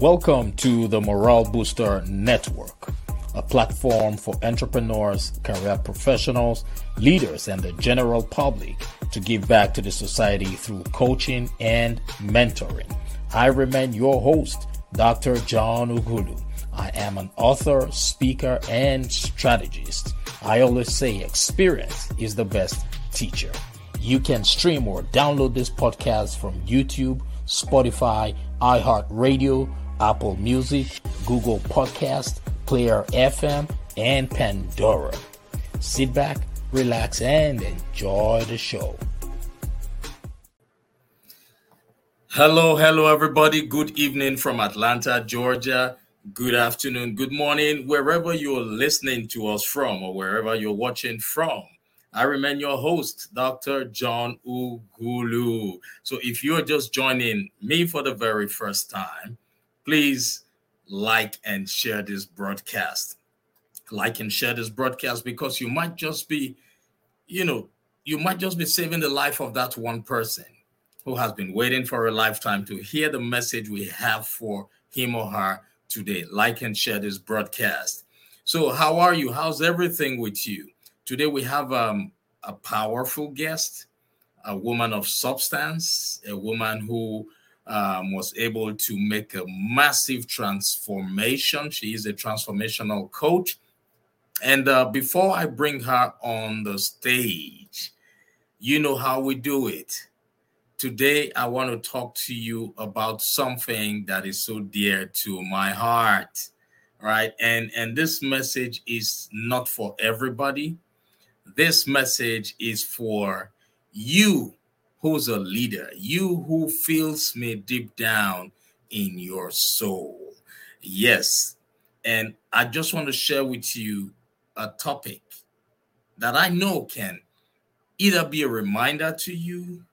Welcome to the Morale Booster Network, a platform for entrepreneurs, career professionals, leaders, and the general public to give back to the society through coaching and mentoring. I remain your host, Dr. John Ugulu. I am an author, speaker, and strategist. I always say experience is the best teacher. You can stream or download this podcast from YouTube, Spotify, iHeartRadio, Apple Music, Google Podcast, Player FM, and Pandora. Sit back, relax, and enjoy the show. Hello, everybody. Good evening from Atlanta, Georgia. Good afternoon, good morning, wherever you're listening to us from or wherever you're watching from. I remain your host, Dr. John Ugulu. So if you're just joining me for the very first time, please like and share this broadcast. Like and share this broadcast because you might just be saving the life of that one person who has been waiting for a lifetime to hear the message we have for him or her today. Like and share this broadcast. So how are you? How's everything with you? Today we have a powerful guest, a woman of substance, a woman who was able to make a massive transformation. She is a transformational coach. And before I bring her on the stage, you know how we do it. Today I want to talk to you about something that is so dear to my heart, right? And this message is not for everybody. This message is for you who's a leader, you who feels me deep down in your soul. Yes. And I just want to share with you a topic that I know can either be a reminder to you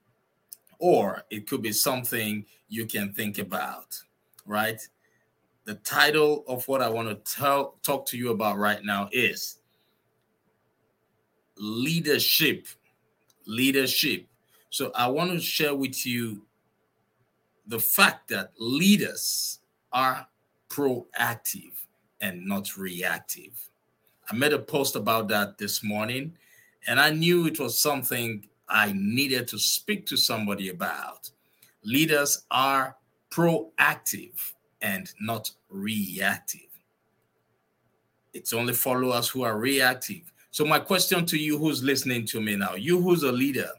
or it could be something you can think about, right? The title of what I want to talk to you about right now is leadership. So I want to share with you the fact that leaders are proactive and not reactive. I made a post about that this morning, and I knew it was something I needed to speak to somebody about. Leaders are proactive and not reactive. It's only followers who are reactive. So my question to you who's listening to me now, you who's a leader,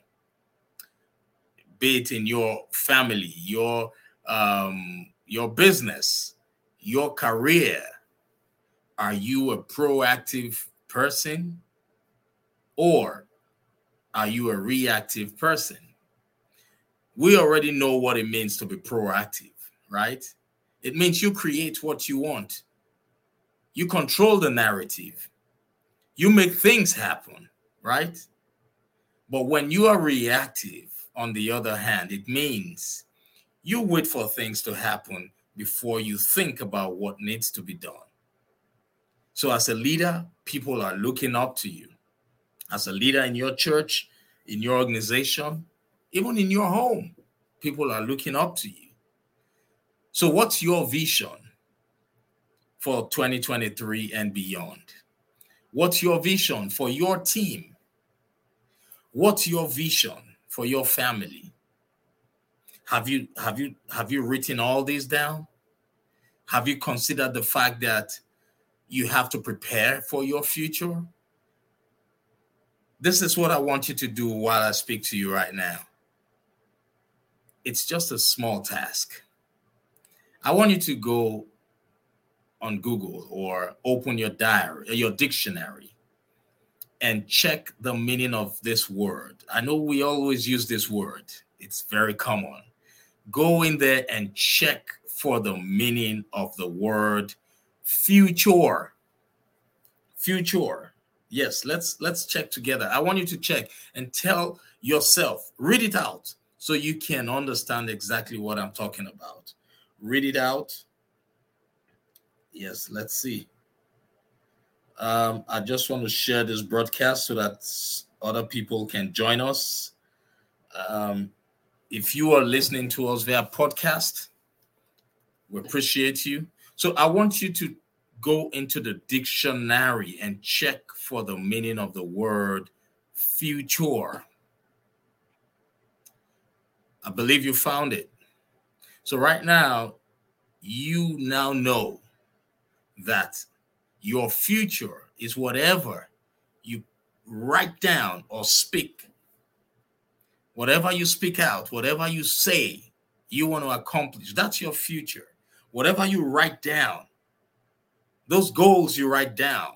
be it in your family, your business, your career, are you a proactive person or are you a reactive person? We already know what it means to be proactive, right? It means you create what you want. You control the narrative. You make things happen, right? But when you are reactive, on the other hand, it means you wait for things to happen before you think about what needs to be done. So as a leader, people are looking up to you. As a leader in your church, in your organization, even in your home, people are looking up to you. So what's your vision for 2023 and beyond? What's your vision for your team? What's your vision for your family? Have you written all this down? Have you considered the fact that you have to prepare for your future? This is what I want you to do while I speak to you right now. It's just a small task. I want you to go on Google or open your diary, your dictionary, and check the meaning of this word. I know we always use this word. It's very common. Go in there and check for the meaning of the word future. Future. Yes, let's check together. I want you to check and tell yourself, read it out so you can understand exactly what I'm talking about. Read it out. Yes, let's see. I just want to share this broadcast so that other people can join us. If you are listening to us via podcast, We appreciate you. So I want you to go into the dictionary and check for the meaning of the word future. I believe you found it. So right now, you now know that your future is whatever you write down or speak. Whatever you speak out, whatever you say you want to accomplish, that's your future. Whatever you write down, those goals you write down,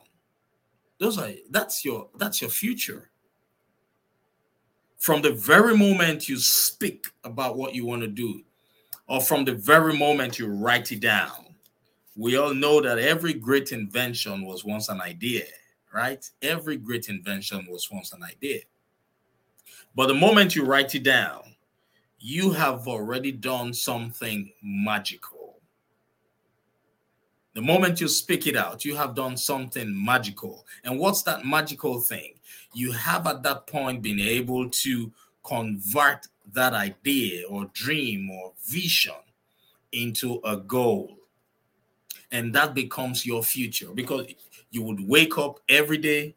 that's your future. From the very moment you speak about what you want to do, or from the very moment you write it down, we all know that every great invention was once an idea, right? Every great invention was once an idea. But the moment you write it down, you have already done something magical. The moment you speak it out, you have done something magical. And what's that magical thing? You have at that point been able to convert that idea or dream or vision into a goal. And that becomes your future, because you would wake up every day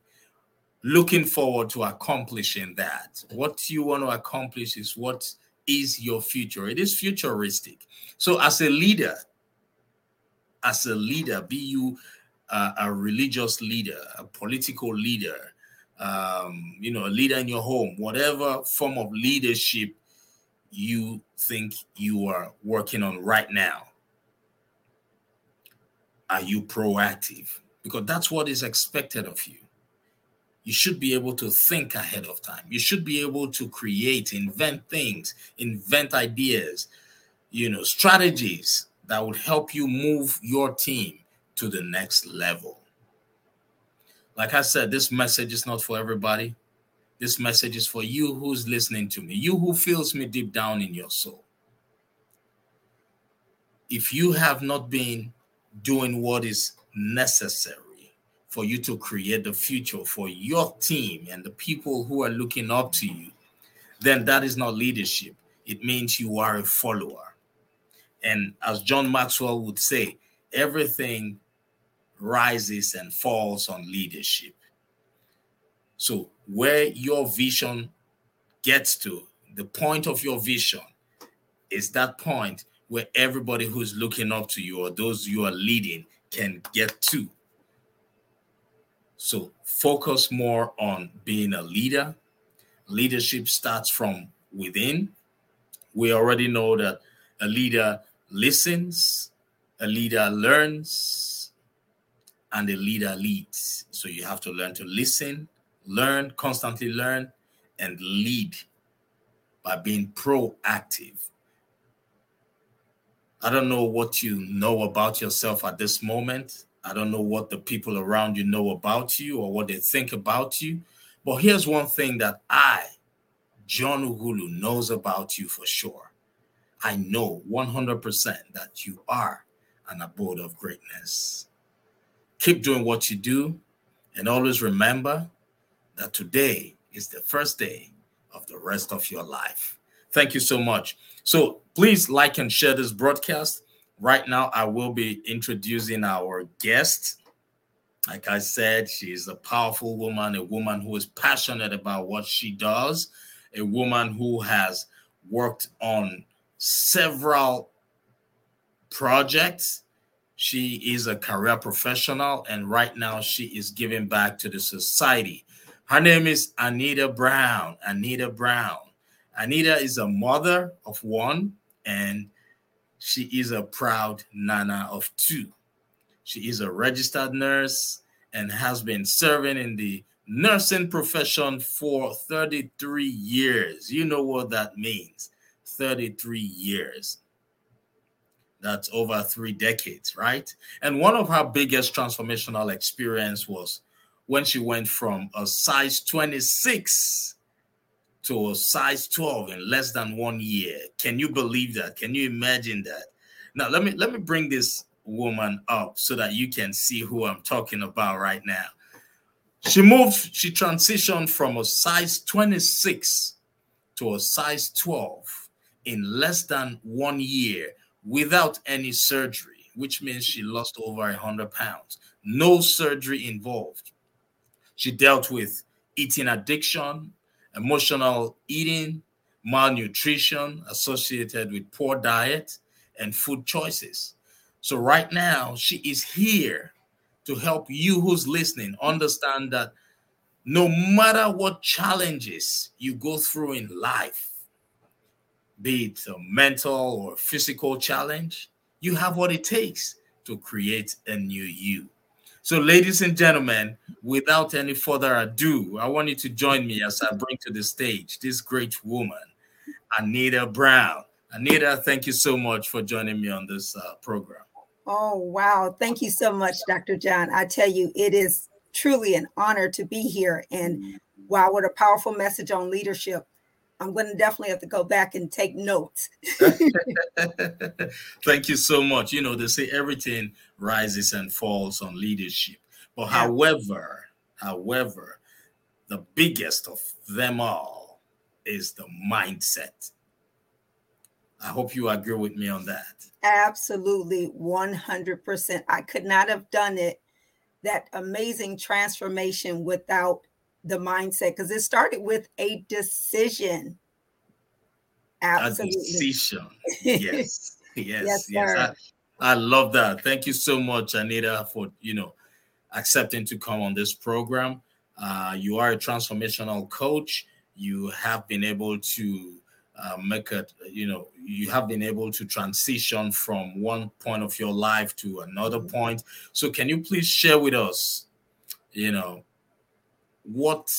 looking forward to accomplishing that. What you want to accomplish is what is your future. It is futuristic. So as a leader, be you a religious leader, a political leader, a leader in your home, whatever form of leadership you think you are working on right now, are you proactive? Because that's what is expected of you. You should be able to think ahead of time. You should be able to create, invent things, invent ideas, strategies that would help you move your team to the next level. Like I said, this message is not for everybody. This message is for you who's listening to me, you who feels me deep down in your soul. If you have not been doing what is necessary for you to create the future for your team and the people who are looking up to you, then that is not leadership. It means you are a follower. And as John Maxwell would say, everything rises and falls on leadership. So where your vision gets to, the point of your vision is that point where everybody who's looking up to you or those you are leading can get to. So focus more on being a leader. Leadership starts from within. We already know that a leader listens, a leader learns, and a leader leads. So you have to learn to listen, learn, constantly learn, and lead by being proactive. I don't know what you know about yourself at this moment. I don't know what the people around you know about you or what they think about you. But here's one thing that I, John Ugulu, knows about you for sure. I know 100% that you are an abode of greatness. Keep doing what you do, and always remember that today is the first day of the rest of your life. Thank you so much. So please like and share this broadcast. Right now, I will be introducing our guest. Like I said, she's a powerful woman, a woman who is passionate about what she does, a woman who has worked on several projects. She is a career professional, and right now she is giving back to the society. Her name is Anita Brown. Anita Brown. Anita is a mother of one, and she is a proud nana of two. She is a registered nurse and has been serving in the nursing profession for 33 years. You know what that means, 33 years. That's over 3 decades, right? And one of her biggest transformational experience was when she went from a size 26 to a size 12 in less than 1 year. Can you believe that? Can you imagine that? Now, let me bring this woman up so that you can see who I'm talking about right now. She transitioned from a size 26 to a size 12 in less than 1 year without any surgery, which means she lost over 100 pounds. No surgery involved. She dealt with eating addiction, emotional eating, malnutrition associated with poor diet and food choices. So right now, she is here to help you who's listening understand that no matter what challenges you go through in life, be it a mental or physical challenge, you have what it takes to create a new you. So, ladies and gentlemen, without any further ado, I want you to join me as I bring to the stage this great woman, Anita Brown. Anita, thank you so much for joining me on this program. Oh, wow. Thank you so much, Dr. John. I tell you, it is truly an honor to be here. And wow, what a powerful message on leadership. I'm going to definitely have to go back and take notes. Thank you so much. You know, they say everything rises and falls on leadership. But however, the biggest of them all is the mindset. I hope you agree with me on that. Absolutely, 100%. I could not have done it, that amazing transformation, without the mindset, because it started with a decision. Absolutely. A decision. Yes. Yes. I love that. Thank you so much, Anita, for, you know, accepting to come on this program. You are a transformational coach. You have been able to you have been able to transition from one point of your life to another point. So can you please share with us, you know, what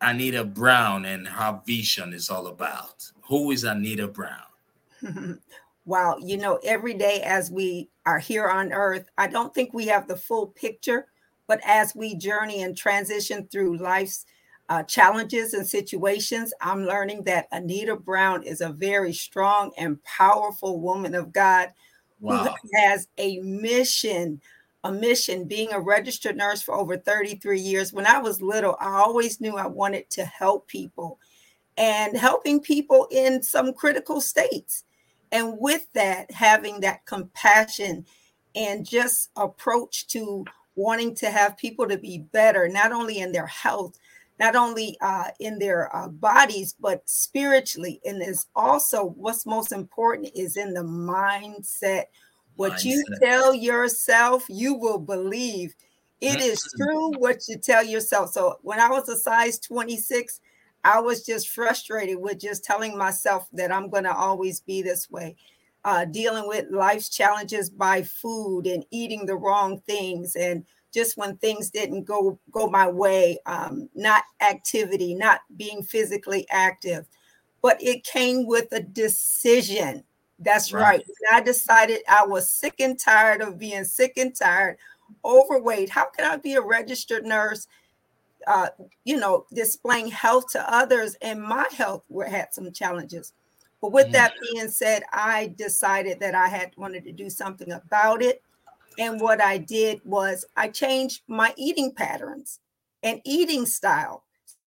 Anita Brown and her vision is all about? Who is Anita Brown? Wow. You know, every day as we are here on earth, I don't think we have the full picture, but as we journey and transition through life's challenges and situations, I'm learning that Anita Brown is a very strong and powerful woman of God. Wow. Who has a mission, being a registered nurse for over 33 years. When I was little, I always knew I wanted to help people, and helping people in some critical states. And with that, having that compassion and just approach to wanting to have people to be better, not only in their health, not only in their bodies, but spiritually. And is also what's most important is in the mindset. What you tell yourself, you will believe. It is true what you tell yourself. So when I was a size 26, I was just frustrated with just telling myself that I'm going to always be this way, dealing with life's challenges by food and eating the wrong things. And just when things didn't go my way, not activity, not being physically active. But it came with a decision. That's right. When I decided I was sick and tired of being sick and tired, overweight. How can I be a registered nurse, displaying health to others, and my health had some challenges. But with that being said, I decided that I wanted to do something about it. And what I did was I changed my eating patterns and eating style.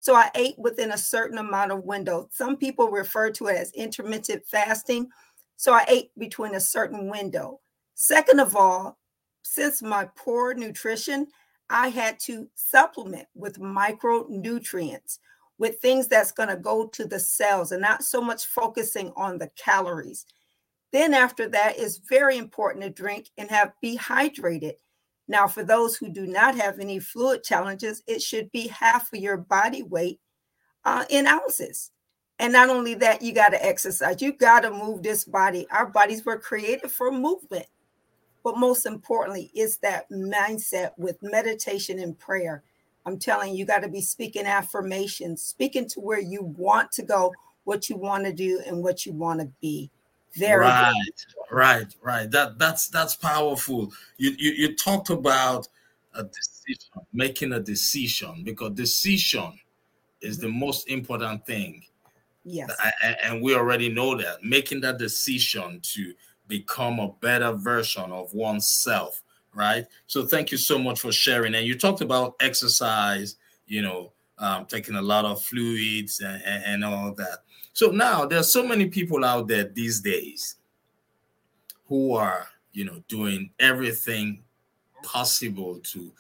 So I ate within a certain amount of window. Some people refer to it as intermittent fasting. So I ate between a certain window. Second of all, since my poor nutrition, I had to supplement with micronutrients, with things that's going to go to the cells and not so much focusing on the calories. Then after that, it's very important to drink and be hydrated. Now, for those who do not have any fluid challenges, it should be half of your body weight in ounces. And not only that, you got to exercise. You got to move this body. Our bodies were created for movement. But most importantly, it's that mindset with meditation and prayer. I'm telling you, you got to be speaking affirmations, speaking to where you want to go, what you want to do, and what you want to be. Right. That's powerful. You talked about a decision, making a decision, because decision is the most important thing. Yes. And we already know that making that decision to become a better version of oneself, right? So thank you so much for sharing. And you talked about exercise, you know, taking a lot of fluids and all that. So now there are so many people out there these days who are, you know, doing everything possible to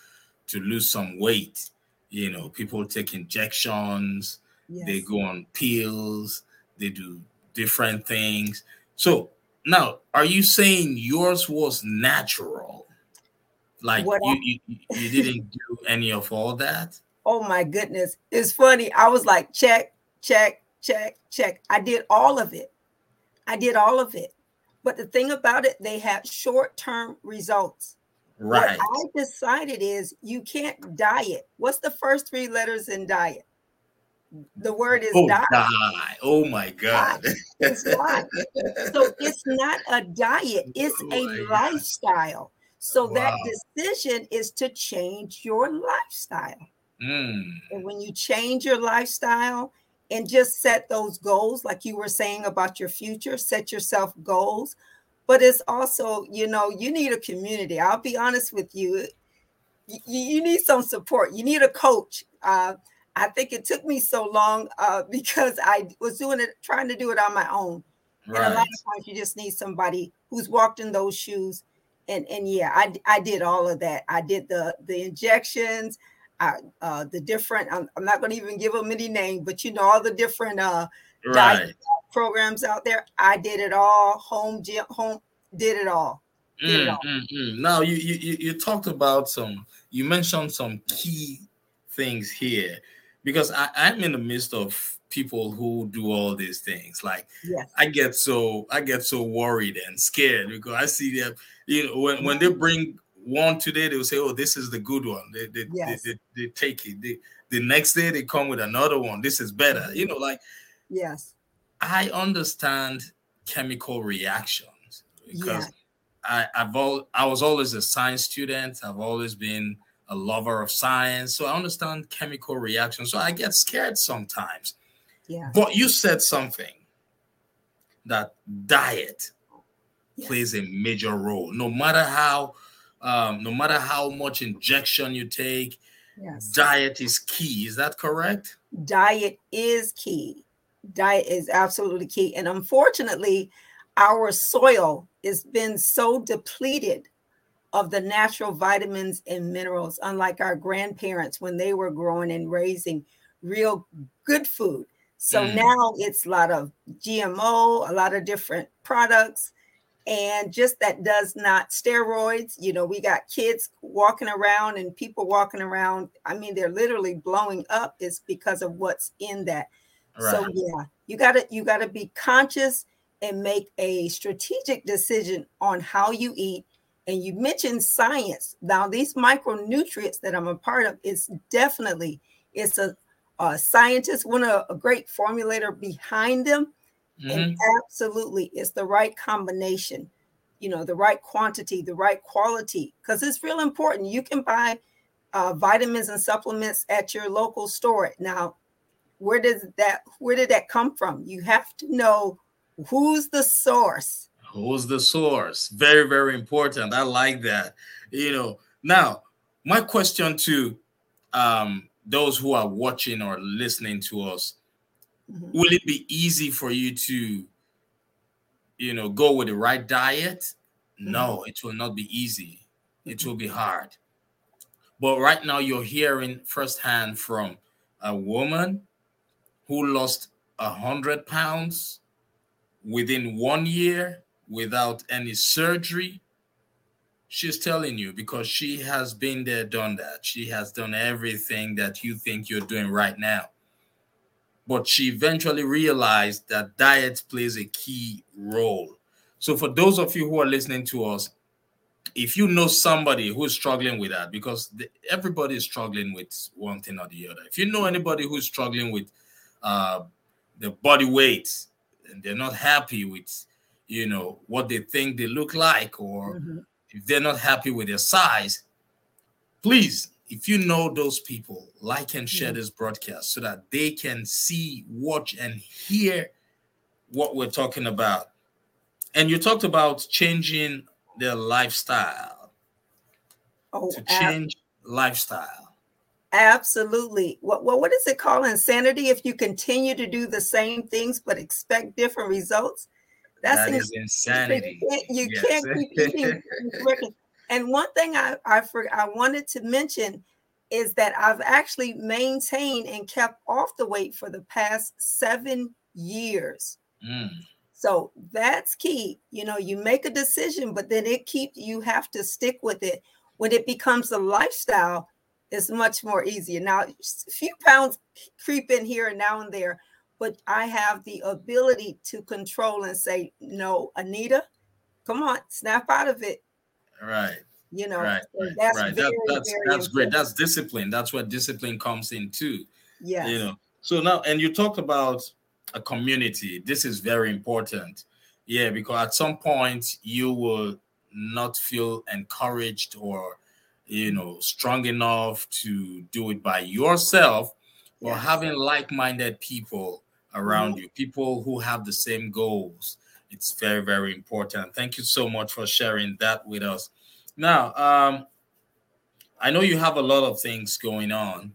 lose some weight. You know, people take injections, yes. They go on pills, they do different things. So now, are you saying yours was natural? Like you didn't do any of all that? Oh my goodness. It's funny. I was like, check. I did all of it. But the thing about it, they have short-term results. Right. What I decided is you can't diet. What's the first three letters in diet? The word is die. Oh my God. Die. It's die. So it's not a diet. It's a lifestyle. So that decision is to change your lifestyle. Mm. And when you change your lifestyle and just set those goals, like you were saying about your future, set yourself goals. But it's also, you know, you need a community. I'll be honest with you. You need some support. You need a coach. I think it took me so long because I was trying to do it on my own. Right. And a lot of times you just need somebody who's walked in those shoes. And yeah, I did all of that. I did the injections, the different, I'm not going to even give them any name, but you know, all the different diet programs out there. I did it all. Home gym, did it all. Now you talked about you mentioned some key things here, because I'm in the midst of people who do all these things. Like yes. I get so worried and scared because I see them, you know, when they bring one today, they'll say, oh, this is the good one. They take it. The next day they come with another one. This is better. Mm-hmm. You know, like yes. I understand chemical reactions because I was always a science student. I've always been a lover of science. So I understand chemical reactions. So I get scared sometimes. Yeah. But you said something that diet plays a major role. No matter how much injection you take, diet is key. Is that correct? Diet is key. Diet is absolutely key. And unfortunately, our soil has been so depleted of the natural vitamins and minerals, unlike our grandparents when they were growing and raising real good food. So now it's a lot of GMO, a lot of different products, and just that does not steroids. You know, we got kids walking around and people walking around. I mean, they're literally blowing up. It's because of what's in that. Right. So yeah, you gotta be conscious and make a strategic decision on how you eat. And you mentioned science. Now, these micronutrients that I'm a part of is definitely, it's a scientist, one of a great formulator behind them. Mm-hmm. And absolutely, it's the right combination, you know, the right quantity, the right quality, because it's real important. You can buy vitamins and supplements at your local store. Now, where did that come from? You have to know who's the source. Who's the source? Very, very important. I like that. You know, now my question to those who are watching or listening to us, will it be easy for you to, you know, go with the right diet? No, it will not be easy. It will be hard. But right now you're hearing firsthand from a woman who lost 100 pounds within 1 year. Without any surgery. She's telling you because she has been there, done that. She has done everything that you think you're doing right now. But she eventually realized that diet plays a key role. So for those of you who are listening to us, if you know somebody who's struggling with that, because everybody is struggling with one thing or the other. If you know anybody who's struggling with the body weight and they're not happy with, you know, what they think they look like, or if they're not happy with their size, please, if you know those people, like and share this broadcast so that they can see, watch, and hear what we're talking about. And you talked about changing their lifestyle. Oh, to change lifestyle. Absolutely. What is it called? Insanity? If you continue to do the same things but expect different results? That is insanity. You can't keep eating. And one thing I wanted to mention is that I've actually maintained and kept off the weight for the past 7 years. Mm. So that's key. You know, you make a decision, but then you have to stick with it. When it becomes a lifestyle, it's much more easier. Now, a few pounds creep in here and now and there, but I have the ability to control and say, no, Anita, come on, snap out of it. Right. You know, That's very, that's great. That's discipline. That's where discipline comes in too. Yeah. You know, so now, and you talked about a community. This is very important. Yeah. Because at some point you will not feel encouraged or, you know, strong enough to do it by yourself, but having like-minded people around you, people who have the same goals. It's very, very important. Thank you so much for sharing that with us. Now, I know you have a lot of things going on,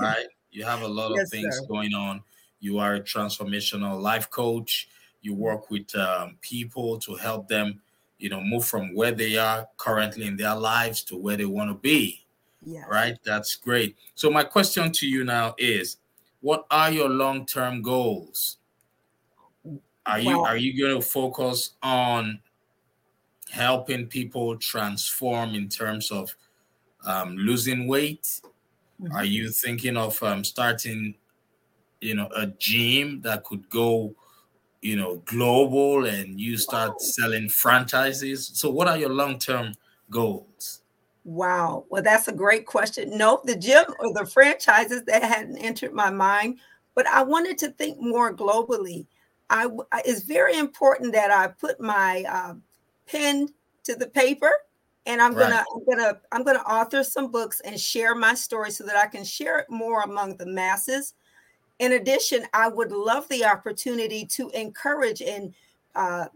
right? You have a lot of things going on. You are a transformational life coach. You work with people to help them, you know, move from where they are currently in their lives to where they want to be. Yeah. Right. That's great. So my question to you now is, what are your long-term goals? Are you going to focus on helping people transform in terms of losing weight? Mm-hmm. Are you thinking of starting, you know, a gym that could go, you know, global and you start selling franchises? So what are your long-term goals? Wow. Well, that's a great question. No, the gym or the franchises, that hadn't entered my mind, but I wanted to think more globally. It's very important that I put my pen to the paper, and I'm gonna author some books and share my story so that I can share it more among the masses. In addition, I would love the opportunity to encourage and I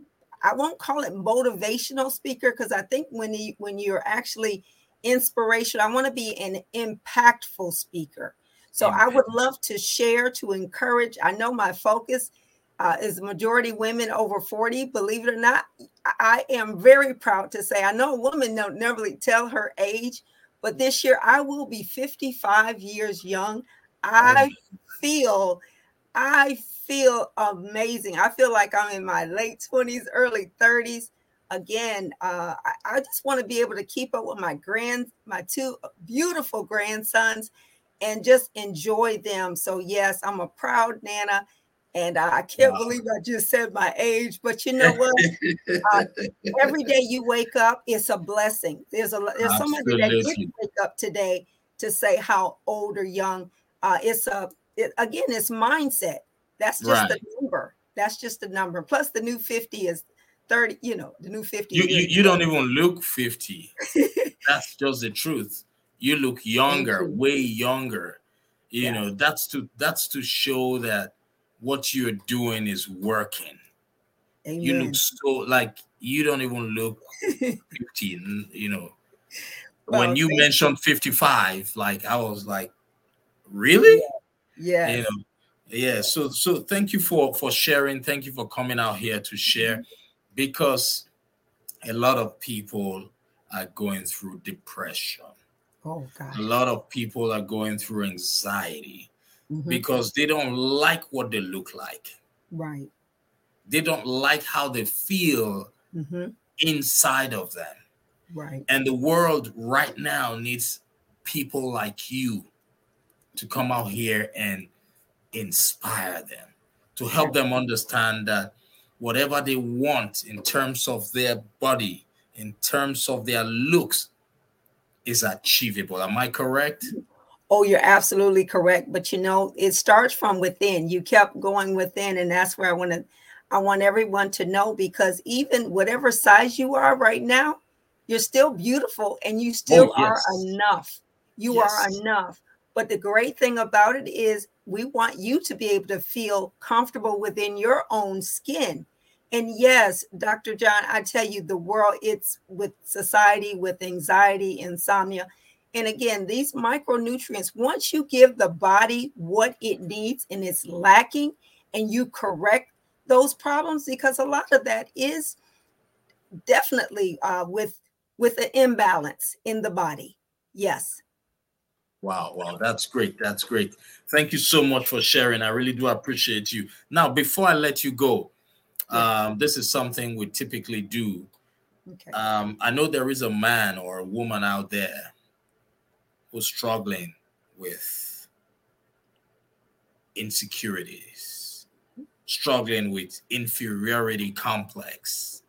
won't call it motivational speaker, because I think when you're actually inspirational, I want to be an impactful speaker. So I would love to share, to encourage. I know my focus is majority women over 40. Believe it or not, I am very proud to say, I know women don't normally tell her age, but this year I will be 55 years young. I feel amazing. I feel like I'm in my late 20s, early 30s. Again, I just want to be able to keep up with my two beautiful grandsons and just enjoy them. So yes, I'm a proud Nana, and I can't believe I just said my age, but you know what? Every day you wake up, it's a blessing. There's somebody that didn't wake up today to say how old or young. It's mindset. That's just the number. That's just the number. Plus the new 50 is 30, you know, the new 50. You don't even look 50. That's just the truth. You look younger, way younger. You know, that's to show that what you're doing is working. Amen. You look so like you don't even look 50, you know. Well, when you mentioned 55, like I was like, really? Yeah. You know, yeah. So thank you for sharing. Thank you for coming out here to share, because a lot of people are going through depression. Oh God. A lot of people are going through anxiety because they don't like what they look like. Right. They don't like how they feel inside of them. Right. And the world right now needs people like you to come out here and inspire them, to help them understand that whatever they want in terms of their body, in terms of their looks, is achievable. Am I correct? Oh, you're absolutely correct. But you know, it starts from within. You kept going within, and that's where I want everyone to know, because even whatever size you are right now, you're still beautiful and you still are enough. You are enough. But the great thing about it is we want you to be able to feel comfortable within your own skin. And yes, Dr. John, I tell you, the world, it's with society, with anxiety, insomnia. And again, these micronutrients, once you give the body what it needs and it's lacking and you correct those problems? Because a lot of that is definitely with an imbalance in the body. Yes. Wow, that's great. That's great. Thank you so much for sharing. I really do appreciate you. Now, before I let you go, this is something we typically do. Okay. I know there is a man or a woman out there who's struggling with insecurities, struggling with inferiority complex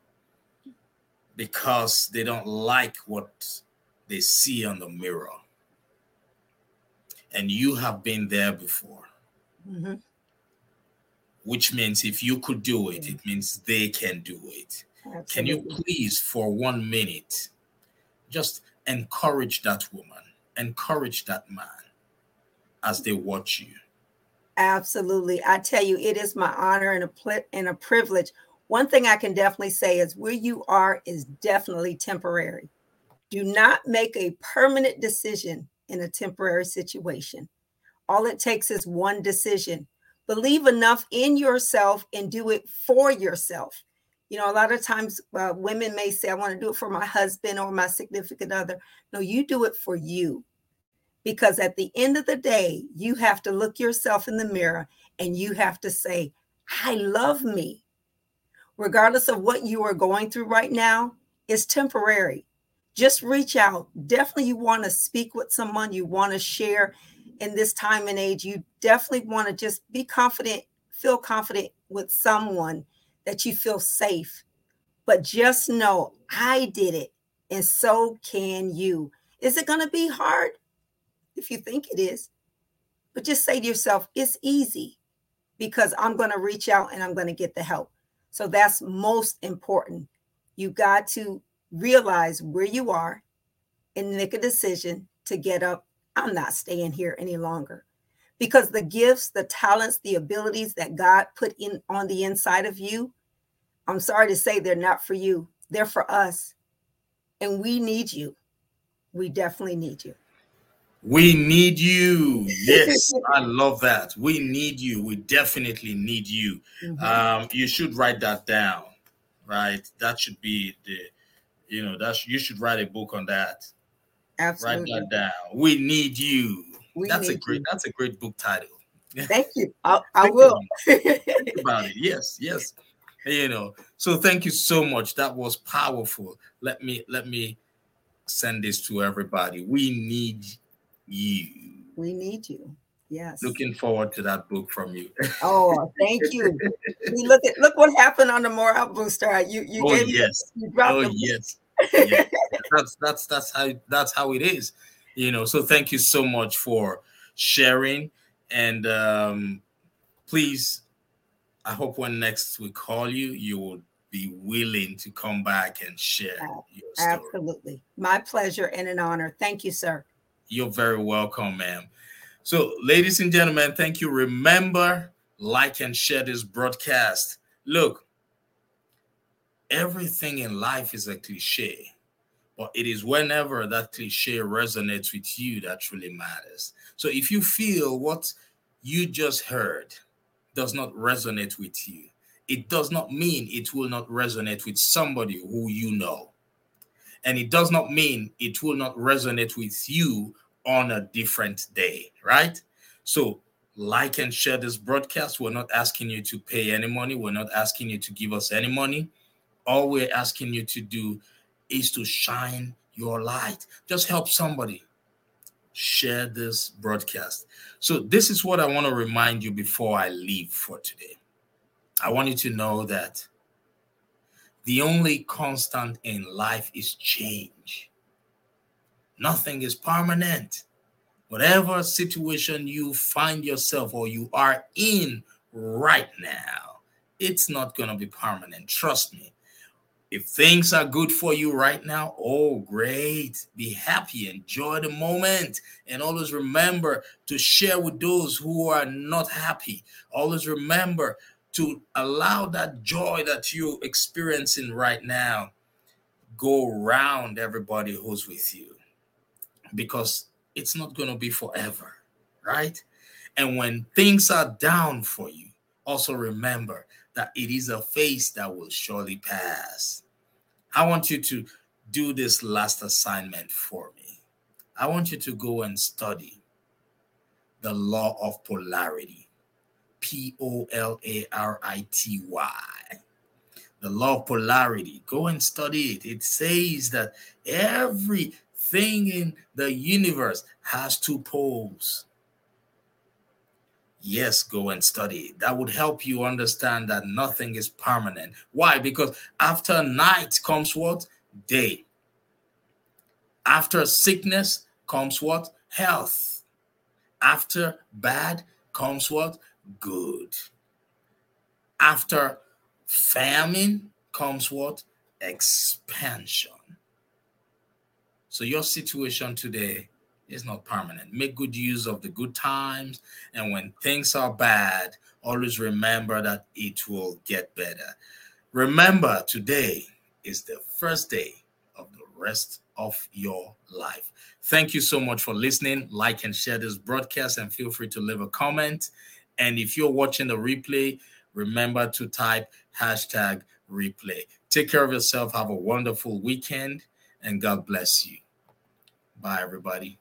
because they don't like what they see on the mirror. And you have been there before, mm-hmm. which means if you could do it, it means they can do it. Absolutely. Can you please, for 1 minute, just encourage that woman, encourage that man as they watch you? Absolutely. I tell you, it is my honor and a privilege. One thing I can definitely say is where you are is definitely temporary. Do not make a permanent decision in a temporary situation. All it takes is one decision. Believe enough in yourself and do it for yourself. You know, a lot of times women may say, I want to do it for my husband or my significant other. No, you do it for you. Because at the end of the day, you have to look yourself in the mirror and you have to say, I love me. Regardless of what you are going through right now, it's temporary. Just reach out. Definitely you want to speak with someone. You want to share in this time and age. You definitely want to just be confident, feel confident with someone that you feel safe. But just know I did it and so can you. Is it going to be hard? If you think it is. But just say to yourself, it's easy because I'm going to reach out and I'm going to get the help. So that's most important. You got to realize where you are and make a decision to get up. I'm not staying here any longer, because the gifts, the talents, the abilities that God put in on the inside of you, I'm sorry to say they're not for you. They're for us. And we need you. We definitely need you. We need you. Yes, I love that. We need you. We definitely need you. Mm-hmm. You should write that down, right? That should be the, you know, that's, you should write a book on that. Absolutely. Write that down. We need you. That's a great book title. Thank you. I will. Think about it. Yes. You know, so thank you so much. That was powerful. Let me send this to everybody. We need you. We need you. Yes. Looking forward to that book from you. Oh, thank you. Look what happened on the More Out Booster. You oh, gave yes. Me, you oh yes. Yes. That's how it is. You know, so thank you so much for sharing. And please, I hope when next we call you, you will be willing to come back and share your story. Absolutely. My pleasure and an honor. Thank you, sir. You're very welcome, ma'am. So, ladies and gentlemen, thank you. Remember, like and share this broadcast. Look, everything in life is a cliche, but it is whenever that cliche resonates with you that truly matters. So if you feel what you just heard does not resonate with you, it does not mean it will not resonate with somebody who you know. And it does not mean it will not resonate with you on a different day, right? So like and share this broadcast. We're not asking you to pay any money. We're not asking you to give us any money. All we're asking you to do is to shine your light. Just help somebody. Share this broadcast. So this is what I want to remind you before I leave for today. I want you to know that the only constant in life is change. Nothing is permanent. Whatever situation you find yourself or you are in right now, it's not going to be permanent. Trust me. If things are good for you right now, oh, great. Be happy. Enjoy the moment. And always remember to share with those who are not happy. Always remember to allow that joy that you're experiencing right now go round everybody who's with you, because it's not going to be forever, right? And when things are down for you, also remember that it is a phase that will surely pass. I want you to do this last assignment for me. I want you to go and study the law of polarity, P-O-L-A-R-I-T-Y. The law of polarity, go and study it. It says that everything in the universe has two poles. Yes, go and study. That would help you understand that nothing is permanent. Why? Because after night comes what? Day. After sickness comes what? Health. After bad comes what? Good. After famine comes what? Expansion. So your situation today is not permanent. Make good use of the good times, and when things are bad, always remember that it will get better. Remember, today is the first day of the rest of your life. Thank you so much for listening. Like and share this broadcast, and feel free to leave a comment. And if you're watching the replay, remember to type #replay. Take care of yourself. Have a wonderful weekend, and God bless you. Bye, everybody.